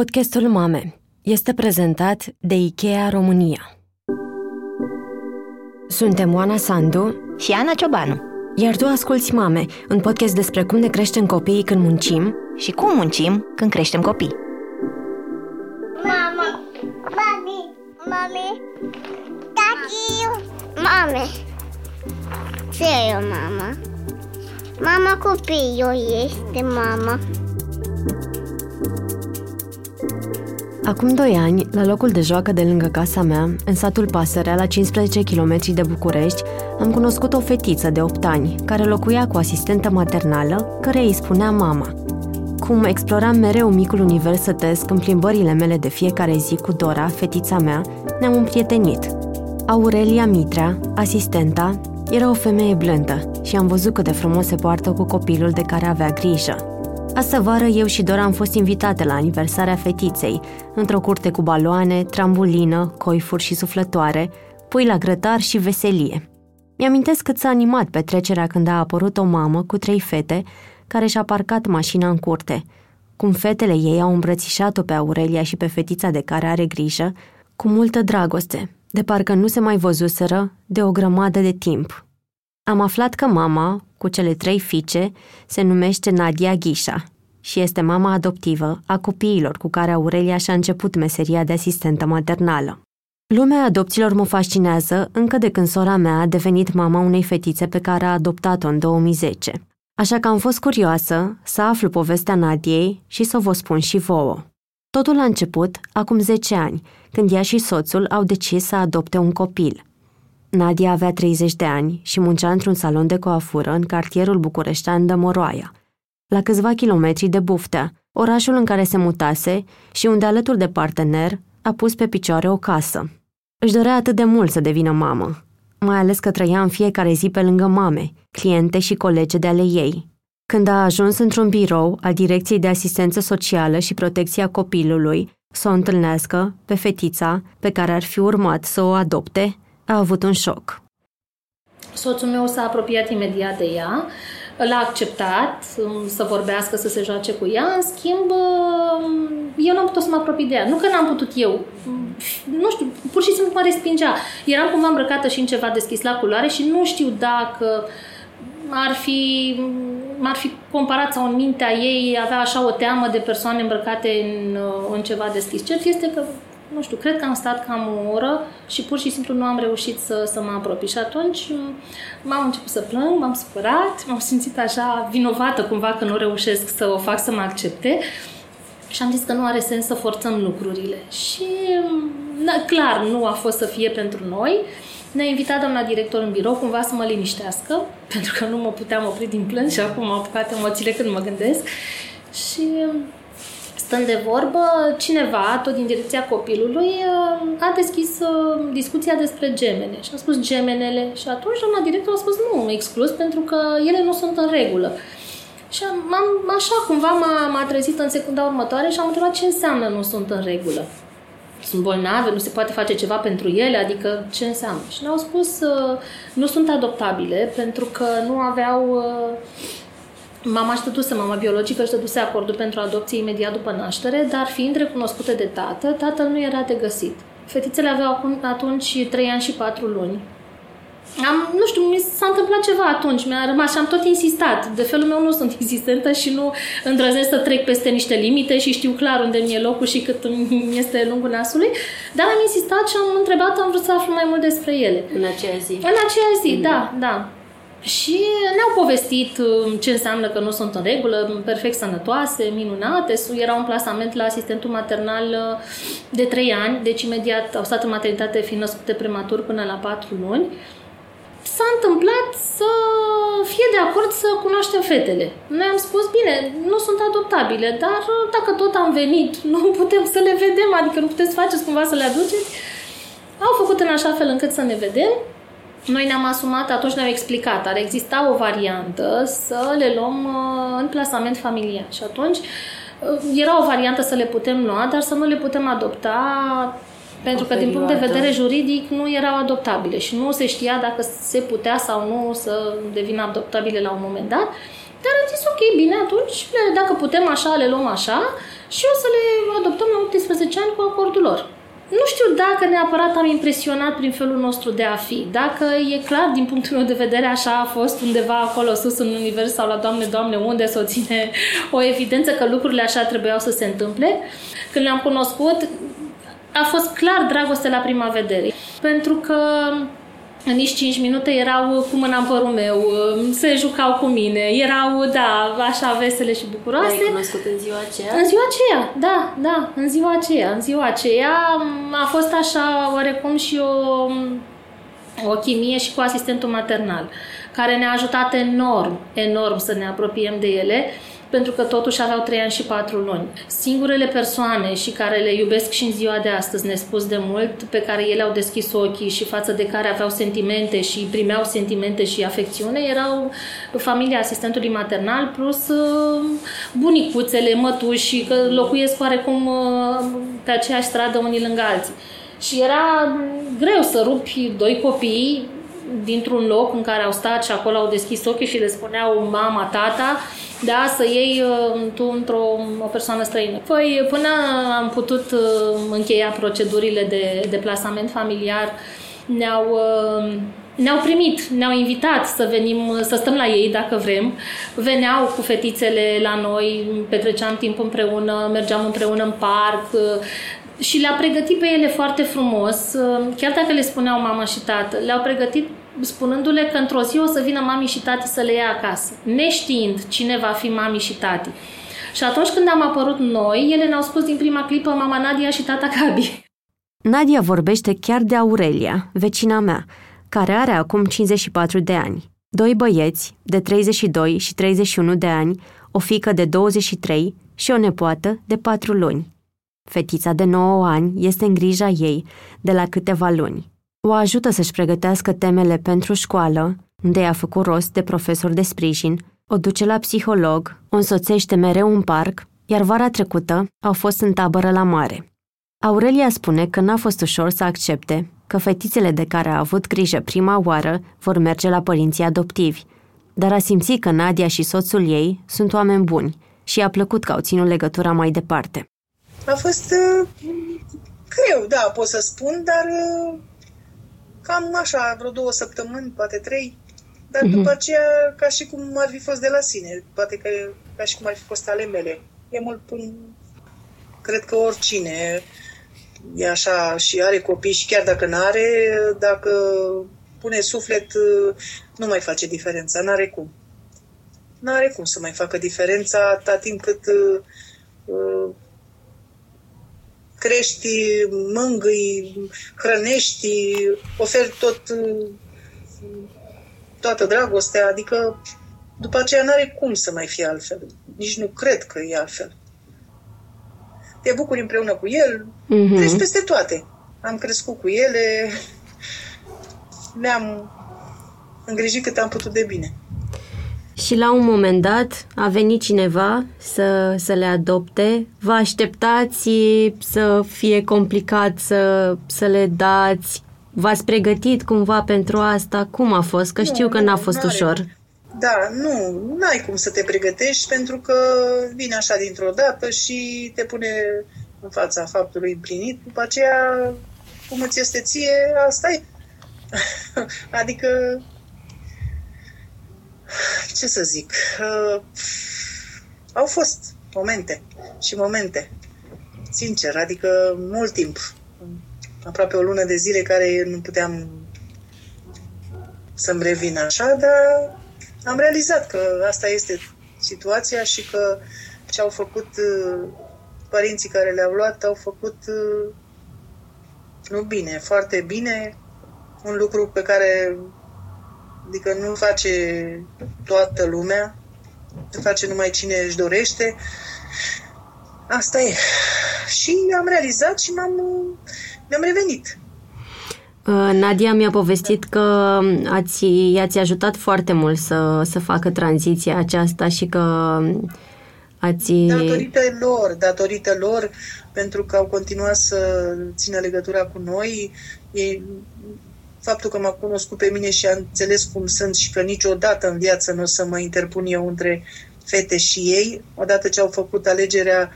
Podcastul Mame este prezentat de IKEA România. Suntem Oana Sandu și Ana Ciobanu. Iar tu asculți Mame, un podcast despre cum ne creștem copiii când muncim și cum muncim când creștem copii. Mama, mami, mami, tati, mame. Ce e mama? Mama copiii este mama. Acum 2 ani, la locul de joacă de lângă casa mea, în satul Pasărea, la 15 km de București, am cunoscut o fetiță de 8 ani, care locuia cu asistentă maternală, căreia îi spunea mama. Cum exploram mereu micul univers sătesc în plimbările mele de fiecare zi cu Dora, fetița mea, ne-am împrietenit. Aurelia Mitrea, asistenta, era o femeie blândă și am văzut cât de frumos se poartă cu copilul de care avea grijă. Astă vară, eu și Dora am fost invitate la aniversarea fetiței, într-o curte cu baloane, trambulină, coifuri și suflătoare, pui la grătar și veselie. Mi-amintesc cât s-a animat petrecerea când a apărut o mamă cu 3 fete care și-a parcat mașina în curte. Cum fetele ei au îmbrățișat-o pe Aurelia și pe fetița de care are grijă, cu multă dragoste, de parcă nu se mai văzuseră de o grămadă de timp. Am aflat că mama, cu cele 3 fiice, se numește Nadia Ghișa și este mama adoptivă a copiilor cu care Aurelia și-a început meseria de asistentă maternală. Lumea adopțiilor mă fascinează încă de când sora mea a devenit mama unei fetițe pe care a adoptat-o în 2010. Așa că am fost curioasă să aflu povestea Nadiei și să vă spun și vouă. Totul a început acum 10 ani, când ea și soțul au decis să adopte un copil. Nadia avea 30 de ani și muncea într-un salon de coafură în cartierul bucureștean de Măroaia, la câțiva kilometri de Buftea, orașul în care se mutase și unde, alături de partener, a pus pe picioare o casă. Își dorea atât de mult să devină mamă, mai ales că trăia în fiecare zi pe lângă mame, cliente și colege de ale ei. Când a ajuns într-un birou al Direcției de Asistență Socială și Protecția Copilului să o întâlnească pe fetița pe care ar fi urmat să o adopte, a avut un șoc. Soțul meu s-a apropiat imediat de ea, l-a acceptat să vorbească, să se joace cu ea. În schimb, eu n-am putut să mă apropii de ea. Nu că n-am putut eu, nu știu, pur și simplu mă respingea. Eram cumva îmbrăcată și în ceva deschis la culoare și nu știu dacă m-ar fi comparat sau în mintea ei avea așa o teamă de persoane îmbrăcate în ceva deschis. Cert este că nu știu, cred că am stat cam o oră și pur și simplu nu am reușit să mă apropii. Și atunci m-am început să plâng, m-am supărat, m-am simțit așa vinovată cumva că nu reușesc să o fac să mă accepte și am zis că nu are sens să forțăm lucrurile. Și clar, nu a fost să fie pentru noi. Ne-a invitat doamna director în birou cumva să mă liniștească, pentru că nu mă puteam opri din plâns și acum m-au apucat emoțiile când mă gândesc. Și stând de vorbă, cineva, tot din Direcția Copilului, a deschis discuția despre gemene și a spus gemenele și atunci doamna director a spus nu, exclus, pentru că ele nu sunt în regulă. Și m-a trezit în secunda următoare și am întrebat ce înseamnă nu sunt în regulă. Sunt bolnave, nu se poate face ceva pentru ele, adică ce înseamnă? Și ne-au spus nu sunt adoptabile pentru că nu aveau... Mama biologică își dăduse acordul pentru adopție imediat după naștere, dar fiind recunoscute de tată, tatăl nu era de găsit. Fetițele aveau atunci 3 ani și 4 luni. Nu știu, mi s-a întâmplat ceva atunci, mi-a rămas și am tot insistat. De felul meu nu sunt insistentă și nu îndrăznesc să trec peste niște limite și știu clar unde mi-e locul și cât mi este lungul nasului, dar am insistat și am întrebat, am vrut să aflu mai mult despre ele. În aceea zi? În aceea zi, da. Și ne-au povestit ce înseamnă că nu sunt în regulă, perfect sănătoase, minunate, erau în plasament la asistentul maternal de 3 ani, deci imediat au stat în maternitate fiind născute prematur până la 4 luni. S-a întâmplat să fie de acord să cunoaștem fetele. Noi am spus, bine, nu sunt adoptabile, dar dacă tot am venit, nu putem să le vedem, adică nu puteți faceți cumva să le aduceți. Au făcut în așa fel încât să ne vedem. Noi ne-am asumat, atunci ne-au explicat, dar exista o variantă să le luăm în plasament familial. Și atunci era o variantă să le putem lua, dar să nu le putem adopta, pentru că din punct de vedere juridic nu erau adoptabile și nu se știa dacă se putea sau nu să devină adoptabile la un moment dat. Dar am zis, ok, bine, atunci dacă putem așa, le luăm așa. și o să le adoptăm la 18 ani cu acordul lor. Nu știu dacă neapărat am impresionat prin felul nostru de a fi, dacă e clar din punctul meu de vedere așa a fost undeva acolo sus în univers sau la Doamne, Doamne, unde să o ține o evidență că lucrurile așa trebuiau să se întâmple. Când le-am cunoscut, a fost clar dragoste la prima vedere. Pentru că în nici 5 minute erau cu mâna în părul meu, se jucau cu mine, erau, da, așa vesele și bucuroase. Ai cunoscut în ziua aceea? În ziua aceea, da, în ziua aceea. În ziua aceea a fost așa oarecum și o chimie și cu asistentul maternal, care ne-a ajutat enorm să ne apropiem de ele, pentru că totuși aveau 3 ani și 4 luni. Singurele persoane și care le iubesc și în ziua de astăzi, nespus de mult, pe care ele au deschis ochii și față de care aveau sentimente și primeau sentimente și afecțiune, erau familia asistentului maternal plus bunicuțele, mătuși, că locuiesc oarecum pe aceeași stradă unii lângă alții. Și era greu să rupi 2 copii dintr-un loc în care au stat și acolo au deschis ochii și le spuneau mama, tata, da, să iei tu într-o persoană străină. Păi, până am putut încheia procedurile de deplasament familiar, ne-au primit, ne-au invitat să venim, să stăm la ei dacă vrem. Veneau cu fetițele la noi, petreceam timp împreună, mergeam împreună în parc și le-a pregătit pe ele foarte frumos, chiar dacă le spuneau mama și tată, le-au pregătit spunându-le că într-o zi o să vină mami și tati să le ia acasă, neștiind cine va fi mami și tati. Și atunci când am apărut noi, ele ne-au spus din prima clipă mama Nadia și tata Gabi. Nadia vorbește chiar de Aurelia, vecina mea, care are acum 54 de ani, 2 băieți de 32 și 31 de ani, o fiică de 23 și o nepoată de 4 luni. Fetița de 9 ani este în grija ei de la câteva luni. O ajută să-și pregătească temele pentru școală, unde i-a făcut rost de profesor de sprijin, o duce la psiholog, o însoțește mereu în parc, iar vara trecută au fost în tabără la mare. Aurelia spune că n-a fost ușor să accepte că fetițele de care a avut grijă prima oară vor merge la părinții adoptivi, dar a simțit că Nadia și soțul ei sunt oameni buni și i-a plăcut că au ținut legătura mai departe. A fost greu, da, pot să spun, dar cam așa, vreo 2 săptămâni, poate 3, dar după aceea ca și cum ar fi fost de la sine, poate că ca și cum ar fi fost ale mele. E mult până, cred că oricine e așa și are copii și chiar dacă n-are, dacă pune suflet, nu mai face diferența, n-are cum. N-are cum să mai facă diferența atâta timp cât crești, mângâi, hrănești, oferi toată dragostea, adică după aceea n-are cum să mai fie altfel. Nici nu cred că e altfel. Te bucuri împreună cu el, treci peste toate. Am crescut cu ele, ne-am îngrijit cât am putut de bine. Și la un moment dat a venit cineva să le adopte. Vă așteptați să fie complicat să le dați? V-ați pregătit cumva pentru asta? Cum a fost? Că știu că n-a fost ușor. Da, n-ai cum să te pregătești pentru că vine așa dintr-o dată și te pune în fața faptului împlinit. După aceea, cum îți este ție, asta e. Adică ce să zic, au fost momente, sincer, adică mult timp, aproape o lună de zile care nu puteam să-mi revin așa, dar am realizat că asta este situația și că ce au făcut părinții care le-au luat, au făcut bine, foarte bine, un lucru pe care... Adică nu face toată lumea, nu face numai cine își dorește. Asta e. Și am realizat și mi-am revenit. Nadia mi-a povestit că i-ați ajutat foarte mult să facă tranziția aceasta și că ați... Datorită lor, pentru că au continuat să țină legătura cu noi, ei... Faptul că m-a cunoscut pe mine și a înțeles cum sunt și că niciodată în viață nu o să mă interpun eu între fete și ei, odată ce au făcut alegerea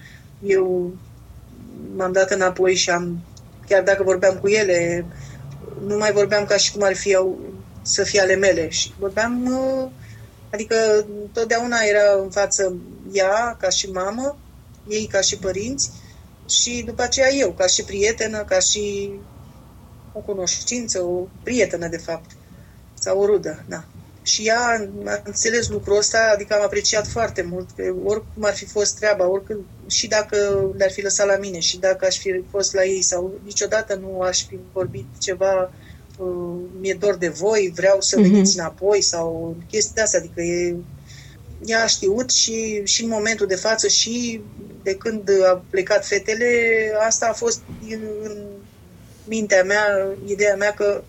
Eu m-am dat înapoi și am, chiar dacă vorbeam cu ele, nu mai vorbeam ca și cum ar fi să fie ale mele. Și vorbeam, adică totdeauna era în față ea ca și mamă, ei ca și părinți și după aceea eu ca și prietenă, ca și o cunoștință, o prietenă de fapt, sau o rudă, da. Și ea a înțeles lucrul ăsta, adică am apreciat foarte mult, că oricum ar fi fost treaba, oricând, și dacă le-ar fi lăsat la mine, și dacă aș fi fost la ei, sau niciodată nu aș fi vorbit ceva, mi-e dor de voi, vreau să veniți înapoi, sau chestia asta, adică ea a știut și în momentul de față și de când au plecat fetele, asta a fost în mintea mea, ideea mea că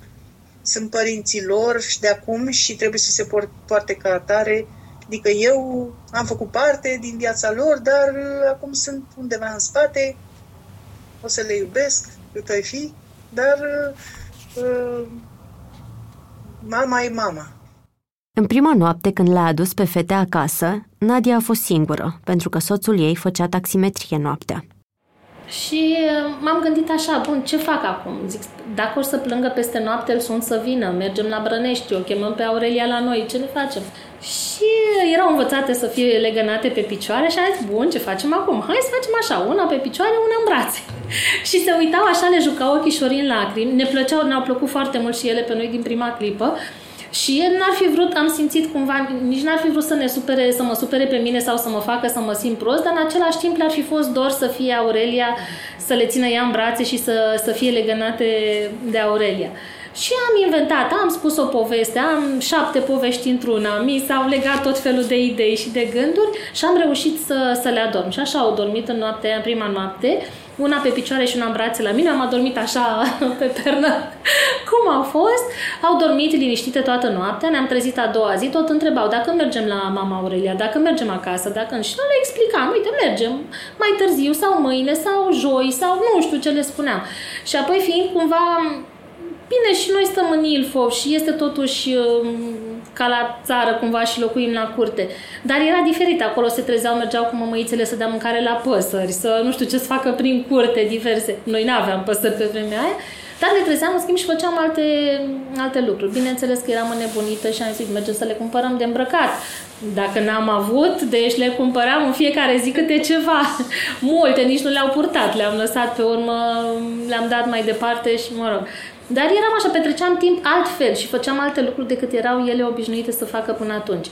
sunt părinții lor și de acum și trebuie să se poarte ca atare. Adică eu am făcut parte din viața lor, dar acum sunt undeva în spate, o să le iubesc cât ai fi, dar mama e mama. În prima noapte când l-a adus pe fete acasă, Nadia a fost singură, pentru că soțul ei făcea taximetrie noaptea. Și m-am gândit așa, bun, ce fac acum? Zic, dacă o să plângă peste noapte, îl sun să vină, mergem la Brănești, o chemăm pe Aurelia la noi, ce ne facem? Și erau învățate să fie legănate pe picioare și am zis, bun, ce facem acum? Hai să facem așa, una pe picioare, una în brațe. Și se uitau așa, le jucau ochișorii în lacrimi, ne plăceau, ne-au plăcut foarte mult și ele pe noi din prima clipă. Și el n-ar fi vrut, am simțit cumva, nici n-ar fi vrut să mă supere pe mine sau să mă facă să mă simt prost, dar în același timp le-ar fi fost dor să fie Aurelia, să le țină ea în brațe și să fie legănate de Aurelia. Și am inventat, am spus o poveste, am 7 povești într-una, mi s-au legat tot felul de idei și de gânduri și am reușit să le adorm. Și așa au dormit în prima noapte, una pe picioare și una în brațe la mine, am adormit așa pe pernă cum a fost. Au dormit liniștite toată noaptea, ne-am trezit a doua zi, tot întrebau dacă mergem la mama Aurelia, dacă mergem acasă, dacă nu. Și noi le explicam, uite, mergem mai târziu sau mâine sau joi sau nu știu ce le spuneam. Și apoi fiind cumva... Bine, și noi stăm în Ilfov și este totuși ca la țară cumva și locuim la curte. Dar era diferit, acolo se trezeau, mergeau cu mămăițele să dea mâncare la păsări, să nu știu ce să facă prin curte diverse. Noi n-aveam păsări pe vremea aia, dar le trezeam în schimb și făceam alte lucruri. Bineînțeles că eram înnebunită și am zis, mergem să le cumpărăm de îmbrăcat. Dacă n-am avut, deci le cumpăram în fiecare zi câte ceva. Multe, nici nu le-au purtat, le-am lăsat pe urmă, le-am dat mai departe și mă rog. Dar eram așa, petreceam timp altfel și făceam alte lucruri decât erau ele obișnuite să facă până atunci.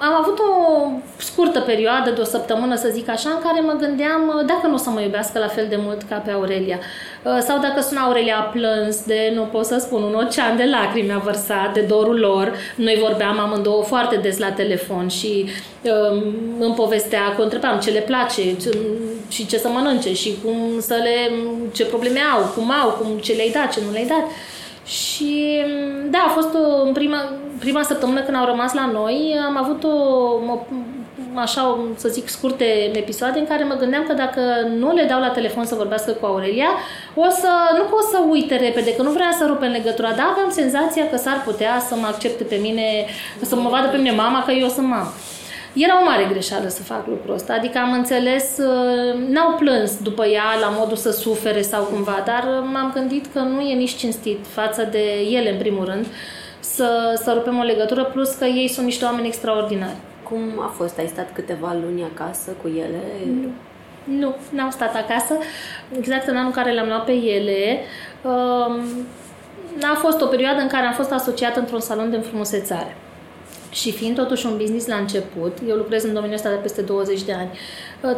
Am avut o scurtă perioadă de o săptămână, să zic așa, în care mă gândeam dacă nu o să mă iubească la fel de mult ca pe Aurelia. Sau dacă suna Aurelia a plâns de, nu pot să spun, un ocean de lacrimi a vărsat, de dorul lor. Noi vorbeam amândouă foarte des la telefon și îmi povestea, că întrebam ce le place și ce să mănânce și cum ce probleme au, cum ce le-ai dat, ce nu le-ai dat. Și da, a fost în prima săptămână când au rămas la noi, am avut scurte episoade în care mă gândeam că dacă nu le dau la telefon să vorbească cu Aurelia, nu pot să uite repede, că nu vrea să rupem legătura, dar aveam senzația că s-ar putea să mă accepte pe mine, să mă vadă pe mine mama, că eu sunt mamă. Era o mare greșeală să fac lucrul ăsta, adică am înțeles, n-au plâns după ea la modul să sufere sau cumva, dar m-am gândit că nu e nici cinstit față de ele, în primul rând, să rupem o legătură, plus că ei sunt niște oameni extraordinari. Cum a fost? Ai stat câteva luni acasă cu ele? Nu, n-am stat acasă. Exact în anul care le-am luat pe ele, a fost o perioadă în care am fost asociată într-un salon de înfrumusețare. Și fiind totuși un business la început, eu lucrez în domeniul ăsta de peste 20 de ani,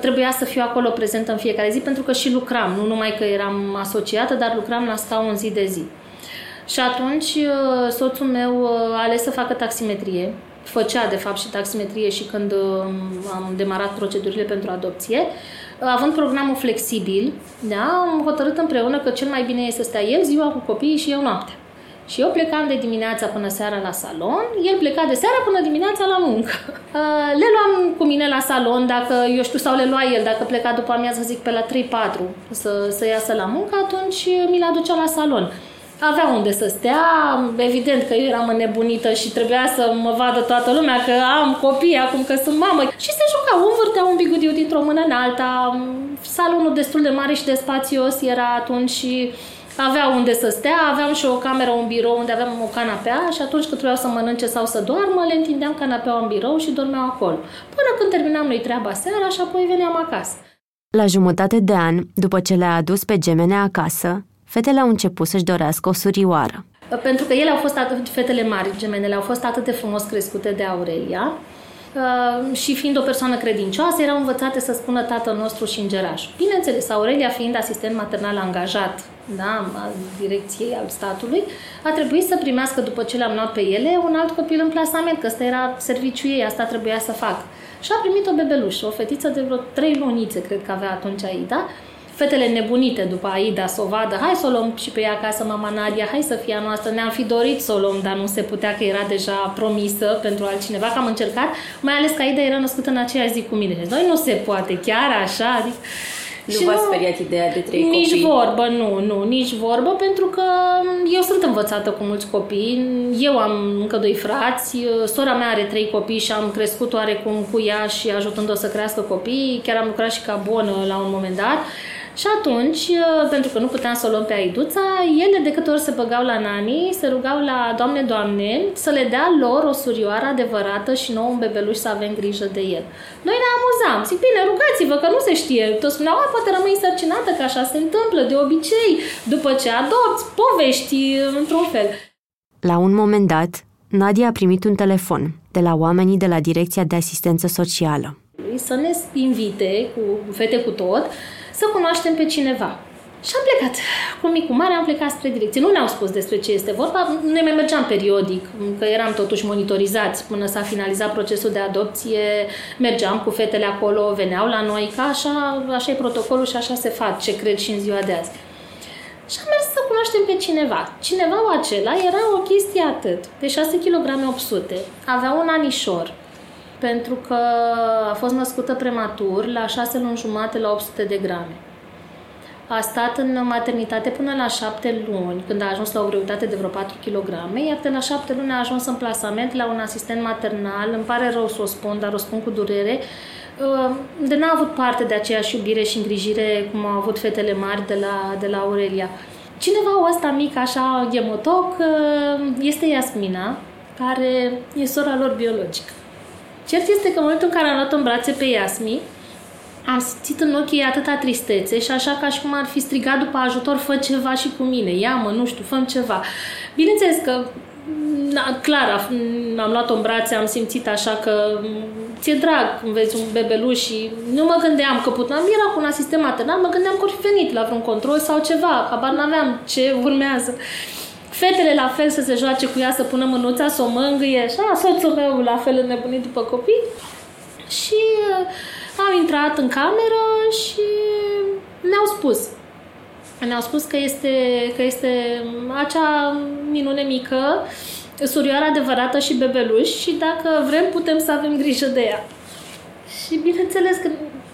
trebuia să fiu acolo prezentă în fiecare zi, pentru că și lucram, nu numai că eram asociată, dar lucram la scaun zi de zi. Și atunci soțul meu a ales să facă taximetrie, făcea de fapt și taximetrie și când am demarat procedurile pentru adopție, având programul flexibil, da, am hotărât împreună că cel mai bine este să stea el ziua cu copiii și eu noaptea. Și eu plecam de dimineața până seara la salon, el pleca de seara până dimineața la muncă. Le luam cu mine la salon, dacă eu știu, sau le lua el, dacă pleca după amiază, zic, pe la 3-4 să iasă la muncă, atunci mi-l aducea la salon. avea unde să stea, evident că eu eram înnebunită și trebuia să mă vadă toată lumea că am copii acum că sunt mamă. Și se jucau, învârteau un bigudiu dintr-o mână în alta, salonul destul de mare și de spațios era atunci și avea unde să stea, aveam și o cameră, un birou unde aveam o canapea și atunci când trebuia să mănânce sau să doarmă, le întindeam canapeaua în birou și dormeau acolo. Până când terminam noi treaba seara și apoi veneam acasă. La jumătate de an, după ce le-a adus pe gemene acasă, fetele au început să-și dorească o surioară. Pentru că ele au fost fetele mari, gemenele, au fost atât de frumos crescute de Aurelia și fiind o persoană credincioasă, erau învățate să spună Tatăl nostru și Îngeraș. Bineînțeles, Aurelia fiind asistent maternal angajat, da, al direcției, al statului, a trebuit să primească, după ce le-am luat pe ele, un alt copil în plasament, că ăsta era serviciul ei, asta trebuia să fac. Și a primit o bebelușă, o fetiță de vreo 3 lunițe, cred că avea atunci Aida. Fetele nebunite după Aida să o vadă, hai să o luăm și pe ea acasă, mama Nadia, hai să fie a noastră, ne-am fi dorit să o luăm, dar nu se putea că era deja promisă pentru altcineva, că am încercat, mai ales că Aida era născută în aceeași zi cu mine. Noi nu se poate, chiar așa, adică... Nu v-a speriat ideea de 3 copii? Nici vorbă, nu, nici vorbă, pentru că eu sunt învățată cu mulți copii, eu am încă 2 frați, sora mea are 3 copii și am crescut oarecum cu ea și ajutând-o să crească copii, chiar am lucrat și ca bonă la un moment dat. Și atunci, pentru că nu puteam să o luăm pe Aiduța, ele de câte ori se băgau la nani, se rugau la Doamne, Doamne, să le dea lor o surioară adevărată și nouă un bebeluș să avem grijă de el. Noi ne amuzam, zic, bine, rugați-vă, că nu se știe. Toți spuneau, a, poate rămâi însărcinată, că așa se întâmplă de obicei, după ce adopți, povești, într-un fel. La un moment dat, Nadia a primit un telefon de la oamenii de la Direcția de Asistență Socială. Să ne invite, cu fete cu tot, să cunoaștem pe cineva. Și am plecat. Cu micul mare am plecat spre direcție. Nu ne-au spus despre ce este vorba. Noi mai mergeam periodic, că eram totuși monitorizați până s-a finalizat procesul de adopție. Mergeam cu fetele acolo, veneau la noi, că așa e protocolul și așa se face, cred și în ziua de azi. Și am mers să cunoaștem pe cineva. Cineva acela era o chestie atât, de 6,8 kg. Avea un anișor, pentru că a fost născută prematur, la 6 luni jumate, la 800 de grame. A stat în maternitate până la 7 luni, când a ajuns la o greutate de vreo 4 kg, iar de la 7 luni a ajuns în plasament la un asistent maternal. Îmi pare rău să o spun, dar o spun cu durere, de n-a avut parte de aceeași iubire și îngrijire cum au avut fetele mari de la Aurelia. Cineva ăsta mic, așa, ghemotoc, este Iasmina, care e sora lor biologică. Cert este că în momentul în care am luat-o în brațe pe Iasmi, am simțit în ochii atâta tristețe și așa ca și cum ar fi strigat după ajutor, fă ceva și cu mine, ia-mă, nu știu, fă-mi ceva. Bineînțeles că, clar, am luat-o în brațe, am simțit așa că ți-e drag când vezi un bebeluș și nu mă gândeam că puteam, era cu un asistent maternal, mă gândeam că ori fi venit la vreun control sau ceva, habar n-aveam ce urmează. Fetele la fel să se joace cu ea, să pună mânuța, să o mângâie, așa, soțul meu la fel înnebunit după copii. Și am intrat în cameră și ne-au spus că este acea minune mică, surioară adevărată și bebeluș și dacă vrem putem să avem grijă de ea. Și bineînțeles că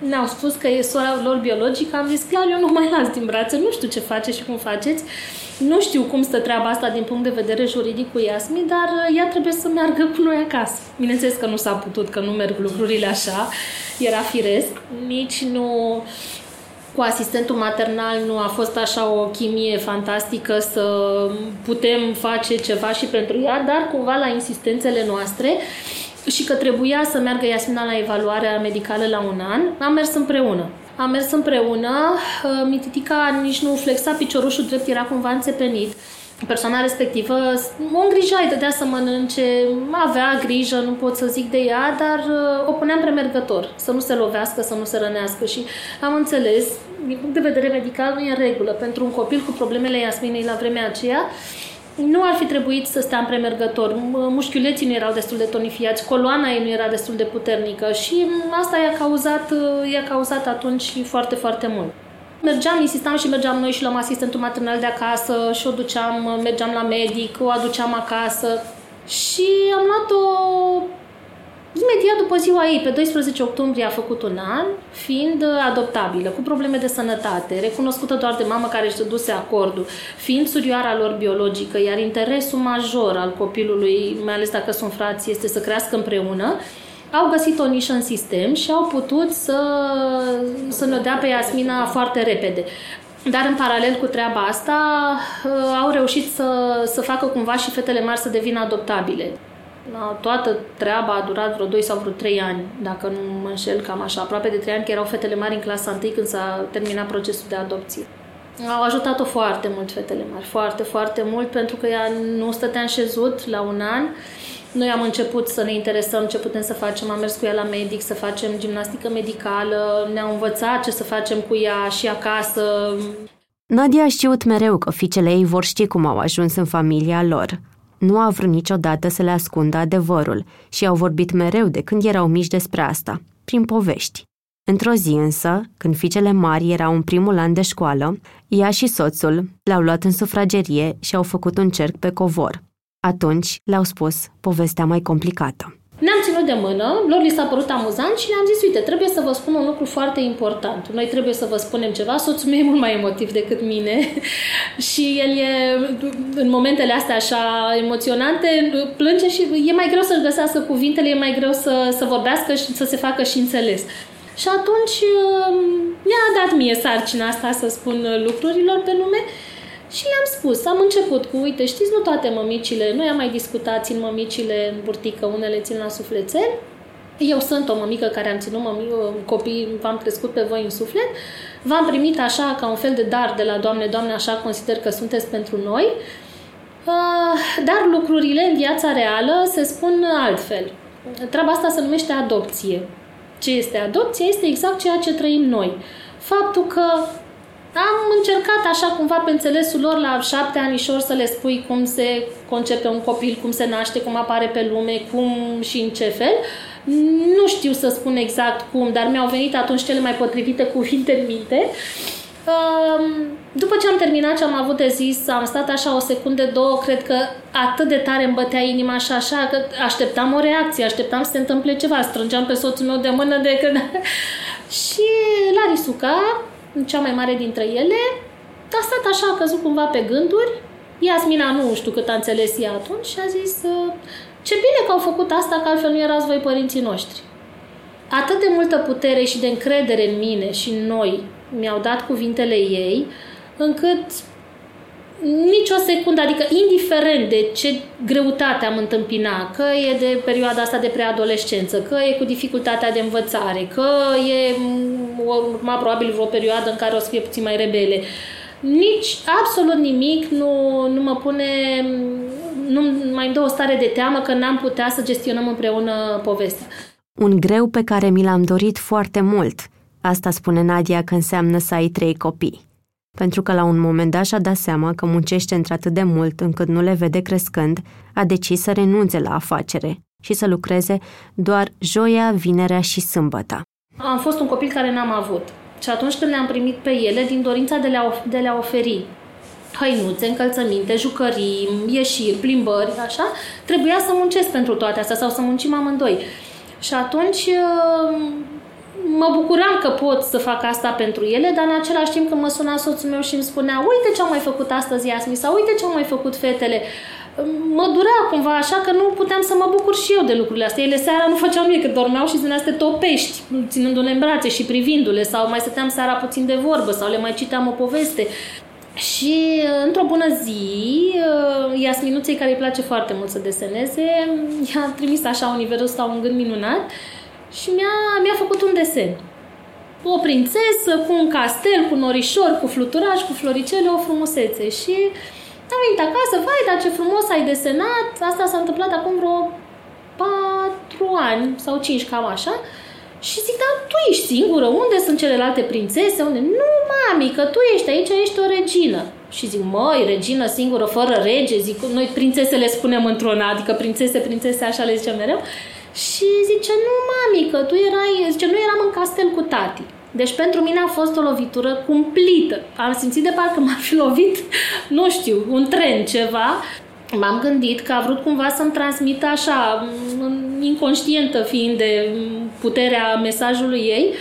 ne-au spus că e sora lor biologică, am zis, clar, eu nu mai las din brațe, nu știu ce face și cum faceți, nu știu cum stă treaba asta din punct de vedere juridic cu Iasmi, dar ea trebuie să meargă cu noi acasă. Bineînțeles că nu s-a putut, că nu merg lucrurile așa, era firesc, nici nu... Cu asistentul maternal nu a fost așa o chimie fantastică să putem face ceva și pentru ea, dar cumva la insistențele noastre... și că trebuia să meargă Iasmina la evaluarea medicală la 1 an, am mers împreună, mititica nici nu flexa, piciorușul drept era cumva înțepenit. Persoana respectivă o îngrija, îi dădea să mănânce, avea grijă, nu pot să zic de ea, dar o puneam premergător, să nu se lovească, să nu se rănească și am înțeles, din punct de vedere medical nu e în regulă, pentru un copil cu problemele Iasminei la vremea aceea, nu ar fi trebuit să stea în premergător. Mușchiuleții nu erau destul de tonifiați, coloana ei nu era destul de puternică și asta i-a cauzat atunci foarte, foarte mult. Insistam și mergeam noi și luam asistentul maternal de acasă și o duceam, mergeam la medic, o aduceam acasă și am luat-o Imediat după ziua ei, pe 12 octombrie, a făcut un an, fiind adoptabilă, cu probleme de sănătate, recunoscută doar de mamă care își dăduse acordul, fiind surioara lor biologică, iar interesul major al copilului, mai ales dacă sunt frați, este să crească împreună, au găsit o nișă în sistem și au putut să ne dea pe Iasmina foarte repede. Dar în paralel cu treaba asta, au reușit să facă cumva și fetele mari să devină adoptabile. Toată treaba a durat vreo 2 sau vreo 3 ani, dacă nu mă înșel, cam așa, aproape de 3 ani, că erau fetele mari în clasa 1 când s-a terminat procesul de adopție. Au ajutat-o foarte mult fetele mari, foarte, foarte mult, pentru că ea nu stătea în șezut la un an. Noi am început să ne interesăm ce putem să facem, am mers cu ea la medic, să facem gimnastică medicală, ne-au învățat ce să facem cu ea și acasă. Nadia a știut mereu că fiicele ei vor ști cum au ajuns în familia lor. Nu a vrut niciodată să le ascundă adevărul și au vorbit mereu de când erau mici despre asta, prin povești. Într-o zi însă, când fiicele mari erau în primul an de școală, ea și soțul l-au luat în sufragerie și au făcut un cerc pe covor. Atunci le-au spus povestea mai complicată. Ne-am ținut de mână, lor li s-a părut amuzant și ne-am zis, uite, trebuie să vă spun un lucru foarte important. Noi trebuie să vă spunem ceva, soțul meu e mult mai emotiv decât mine și el e, în momentele astea așa emoționante, plânge și e mai greu să-și găsească cuvintele, e mai greu să vorbească și să se facă și înțeles. Și atunci mi-a dat mie sarcina asta să spun lucrurilor pe nume. Și le-am spus, am început cu, uite, știți, nu toate mămicile, noi am mai discutat, țin mămicile în burtică, unele țin la sufletel. Eu sunt o mămică care am ținut copii, v-am crescut pe voi în suflet, v-am primit așa ca un fel de dar de la Doamne, Doamne, așa consider că sunteți pentru noi, dar lucrurile în viața reală se spun altfel. Treaba asta se numește adopție. Ce este adopția? Este exact ceea ce trăim noi. Faptul că am încercat așa cumva pe înțelesul lor la 7 anișori să le spui cum se concepe un copil, cum se naște, cum apare pe lume, cum și în ce fel. Nu știu să spun exact cum, dar mi-au venit atunci cele mai potrivite cuvinte în minte. După ce am terminat ce am avut de zis, am stat așa o secundă, două, cred că atât de tare îmi bătea inima și așa, că așteptam o reacție, așteptam să se întâmple ceva, strângeam pe soțul meu de mână de când... și la risuca... cea mai mare dintre ele, a stat așa, a căzut cumva pe gânduri. Iasmina nu știu cât a înțeles ea atunci și a zis ce bine că au făcut asta, că altfel nu erați voi părinții noștri. Atât de multă putere și de încredere în mine și în noi mi-au dat cuvintele ei, încât nici o secundă, adică indiferent de ce greutate am întâmpinat, că e de perioada asta de preadolescență, că e cu dificultatea de învățare, că e urma probabil vreo perioadă în care o să fie puțin mai rebele, nici absolut nimic nu mă pune, nu mai îmi dă o stare de teamă că n-am putea să gestionăm împreună povestea. Un greu pe care mi l-am dorit foarte mult, asta spune Nadia că înseamnă să ai 3 copii. Pentru că la un moment dat și-a dat seama că muncește într-atât de mult încât nu le vede crescând, a decis să renunțe la afacere și să lucreze doar joia, vinerea și sâmbăta. Am fost un copil care n-am avut și atunci când le-am primit pe ele, din dorința de le-a oferi hăinuțe, încălțăminte, jucării, ieșiri, plimbări, așa, trebuia să muncesc pentru toate astea sau să muncim amândoi. Și atunci... mă bucuram că pot să fac asta pentru ele, dar în același timp când mă suna soțul meu și îmi spunea uite ce-au mai făcut astăzi Iasmi sau uite ce-au mai făcut fetele, mă durea cumva așa că nu puteam să mă bucur și eu de lucrurile astea. Ele seara nu făceau mie, că dormeau și spuneam să te topești, ținându-le în brațe și privindu-le, sau mai stăteam seara puțin de vorbă sau le mai citeam o poveste. Și într-o bună zi, Iasminuței, care îi place foarte mult să deseneze, i-a trimis așa universul sau un gând minunat. Și mi-a făcut un desen. O prințesă cu un castel, cu norișor, cu fluturaș, cu floricele, o frumusețe. Și am venit acasă, vai, dar ce frumos ai desenat. Asta s-a întâmplat acum vreo 4 ani sau 5, cam așa. Și zic, dar tu ești singură? Unde sunt celelalte prințese? Unde? Nu, mami, că tu ești aici, ești o regină. Și zic, măi, regină singură, fără rege, zic, noi prințesele spunem într-una, adică prințese, așa le zicem mereu. Și zice, nu, mami, că tu erai... Zice, nu eram în castel cu tati. Deci pentru mine a fost o lovitură cumplită. Am simțit de parcă m-ar fi lovit, nu știu, un tren, ceva. M-am gândit că a vrut cumva să-mi transmită așa inconștientă fiind de puterea mesajului ei,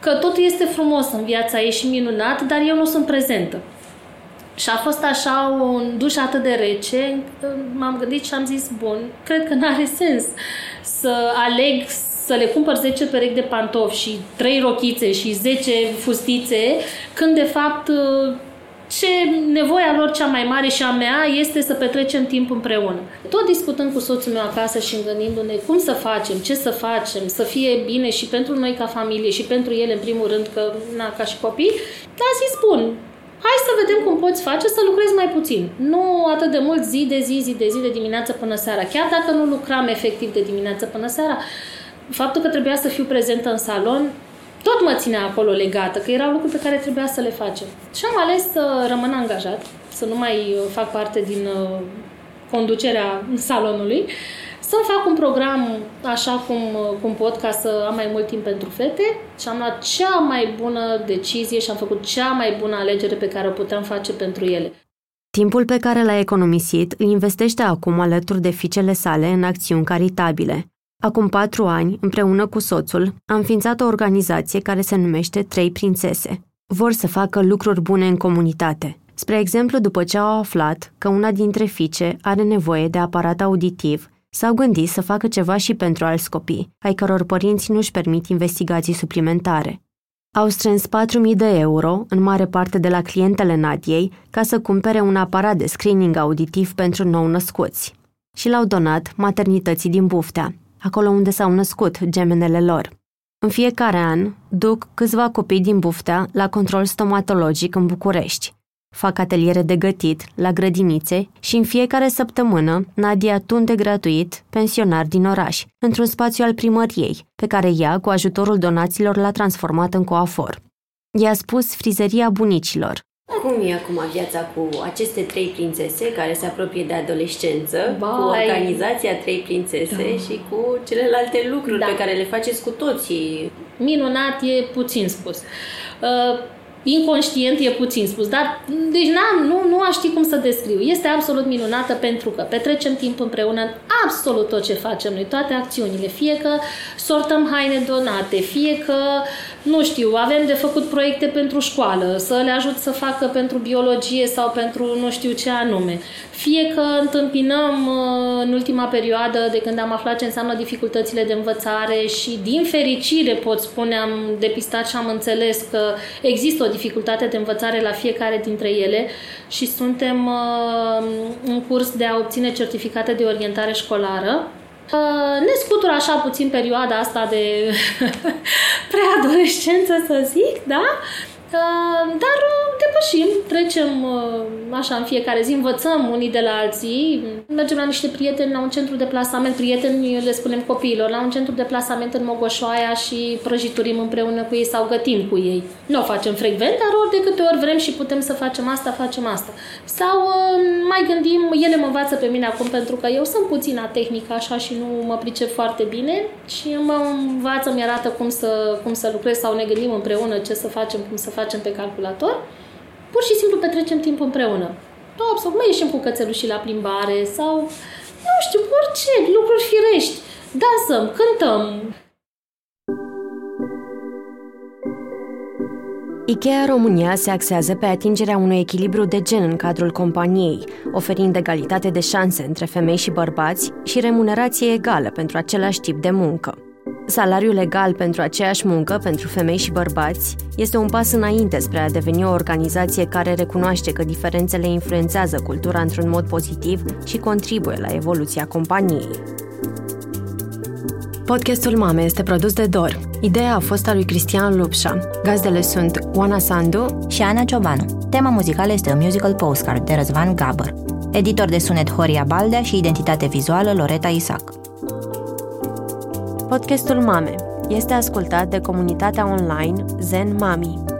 că totul este frumos în viața ei și minunat, dar eu nu sunt prezentă. Și a fost așa un duș atât de rece, m-am gândit și am zis, bun, cred că n-are sens să aleg să le cumpăr 10 perechi de pantofi și 3 rochițe și 10 fustițe, când de fapt ce nevoia lor cea mai mare și a mea este să petrecem timp împreună. Tot discutând cu soțul meu acasă și gândindu-ne cum să facem, ce să facem, să fie bine și pentru noi ca familie și pentru ele în primul rând, că na, ca și copii, dar a zis, bun, hai să vedem cum poți face să lucrezi mai puțin. Nu atât de mult zi de zi, de dimineață până seara. Chiar dacă nu lucram efectiv de dimineață până seara, faptul că trebuia să fiu prezentă în salon tot mă ținea acolo legată, că erau lucruri pe care trebuia să le facem. Și am ales să rămân angajat, să nu mai fac parte din conducerea salonului, să-mi fac un program așa cum pot ca să am mai mult timp pentru fete și am luat cea mai bună decizie și am făcut cea mai bună alegere pe care o puteam face pentru ele. Timpul pe care l-a economisit îl investește acum alături de fiicele sale în acțiuni caritabile. Acum 4 ani, împreună cu soțul, a înființat o organizație care se numește Trei Prințese. Vor să facă lucruri bune în comunitate. Spre exemplu, după ce au aflat că una dintre fiice are nevoie de aparat auditiv, s-au gândit să facă ceva și pentru alți copii, ai căror părinți nu-și permit investigații suplimentare. Au strâns 4.000 de euro, în mare parte de la clientele Nadiei, ca să cumpere un aparat de screening auditiv pentru nou-născuți. Și l-au donat maternității din Buftea, acolo unde s-au născut gemenele lor. În fiecare an, duc câțiva copii din Buftea la control stomatologic în București. Fac ateliere de gătit la grădinițe și în fiecare săptămână Nadia tunde gratuit pensionari din oraș, într-un spațiu al primăriei, pe care ea, cu ajutorul donațiilor, l-a transformat în coafor. I-a spus frizeria bunicilor. Cum e acum viața cu aceste trei prințese care se apropie de adolescență, cu organizația Trei Prințese și cu celelalte lucruri pe care le faceți cu toții? Minunat e puțin spus. Inconștient e puțin spus, dar deci nu aș ști cum să descriu. Este absolut minunată pentru că petrecem timp împreună în absolut tot ce facem noi, toate acțiunile, fie că sortăm haine donate, fie că, nu știu, avem de făcut proiecte pentru școală, să le ajut să facă pentru biologie sau pentru nu știu ce anume, fie că întâmpinăm în ultima perioadă de când am aflat ce înseamnă dificultățile de învățare și din fericire, pot spune, am depistat și am înțeles că există o dificultate de învățare la fiecare dintre ele și suntem în curs de a obține certificate de orientare școlară. Ne scutură așa puțin perioada asta de preadolescență, să zic, da? Dar depășim, trecem așa în fiecare zi, învățăm unii de la alții, mergem la niște prieteni, la un centru de plasament, prieteni le spunem copiilor, la un centru de plasament în Mogoșoaia și prăjiturim împreună cu ei sau gătim cu ei. Nu o facem frecvent, dar ori de câte ori vrem și putem să facem asta. Sau mai gândim, ele mă învață pe mine acum pentru că eu sunt puțină tehnică așa și nu mă pricep foarte bine și mă învață, mi-arată cum să lucrez sau ne gândim împreună ce să facem, cum să facem pe calculator, pur și simplu petrecem timp împreună. Sau mai ieșim cu cățelușii la plimbare sau, nu știu, orice, lucruri firești. Dansăm, cântăm. IKEA România se axează pe atingerea unui echilibru de gen în cadrul companiei, oferind egalitate de șanse între femei și bărbați și remunerație egală pentru același tip de muncă. Salariul egal pentru aceeași muncă pentru femei și bărbați este un pas înainte spre a deveni o organizație care recunoaște că diferențele influențează cultura într-un mod pozitiv și contribuie la evoluția companiei. Podcastul Mame este produs de Dor. Ideea a fost a lui Cristian Lupșa. Gazdele sunt Oana Sandu și Ana Ciobanu. Tema muzicală este un musical postcard de Răzvan Gabăr. Editor de sunet Horia Baldea și identitate vizuală Loretta Isaac. Podcastul Mame este ascultat de comunitatea online Zen Mami.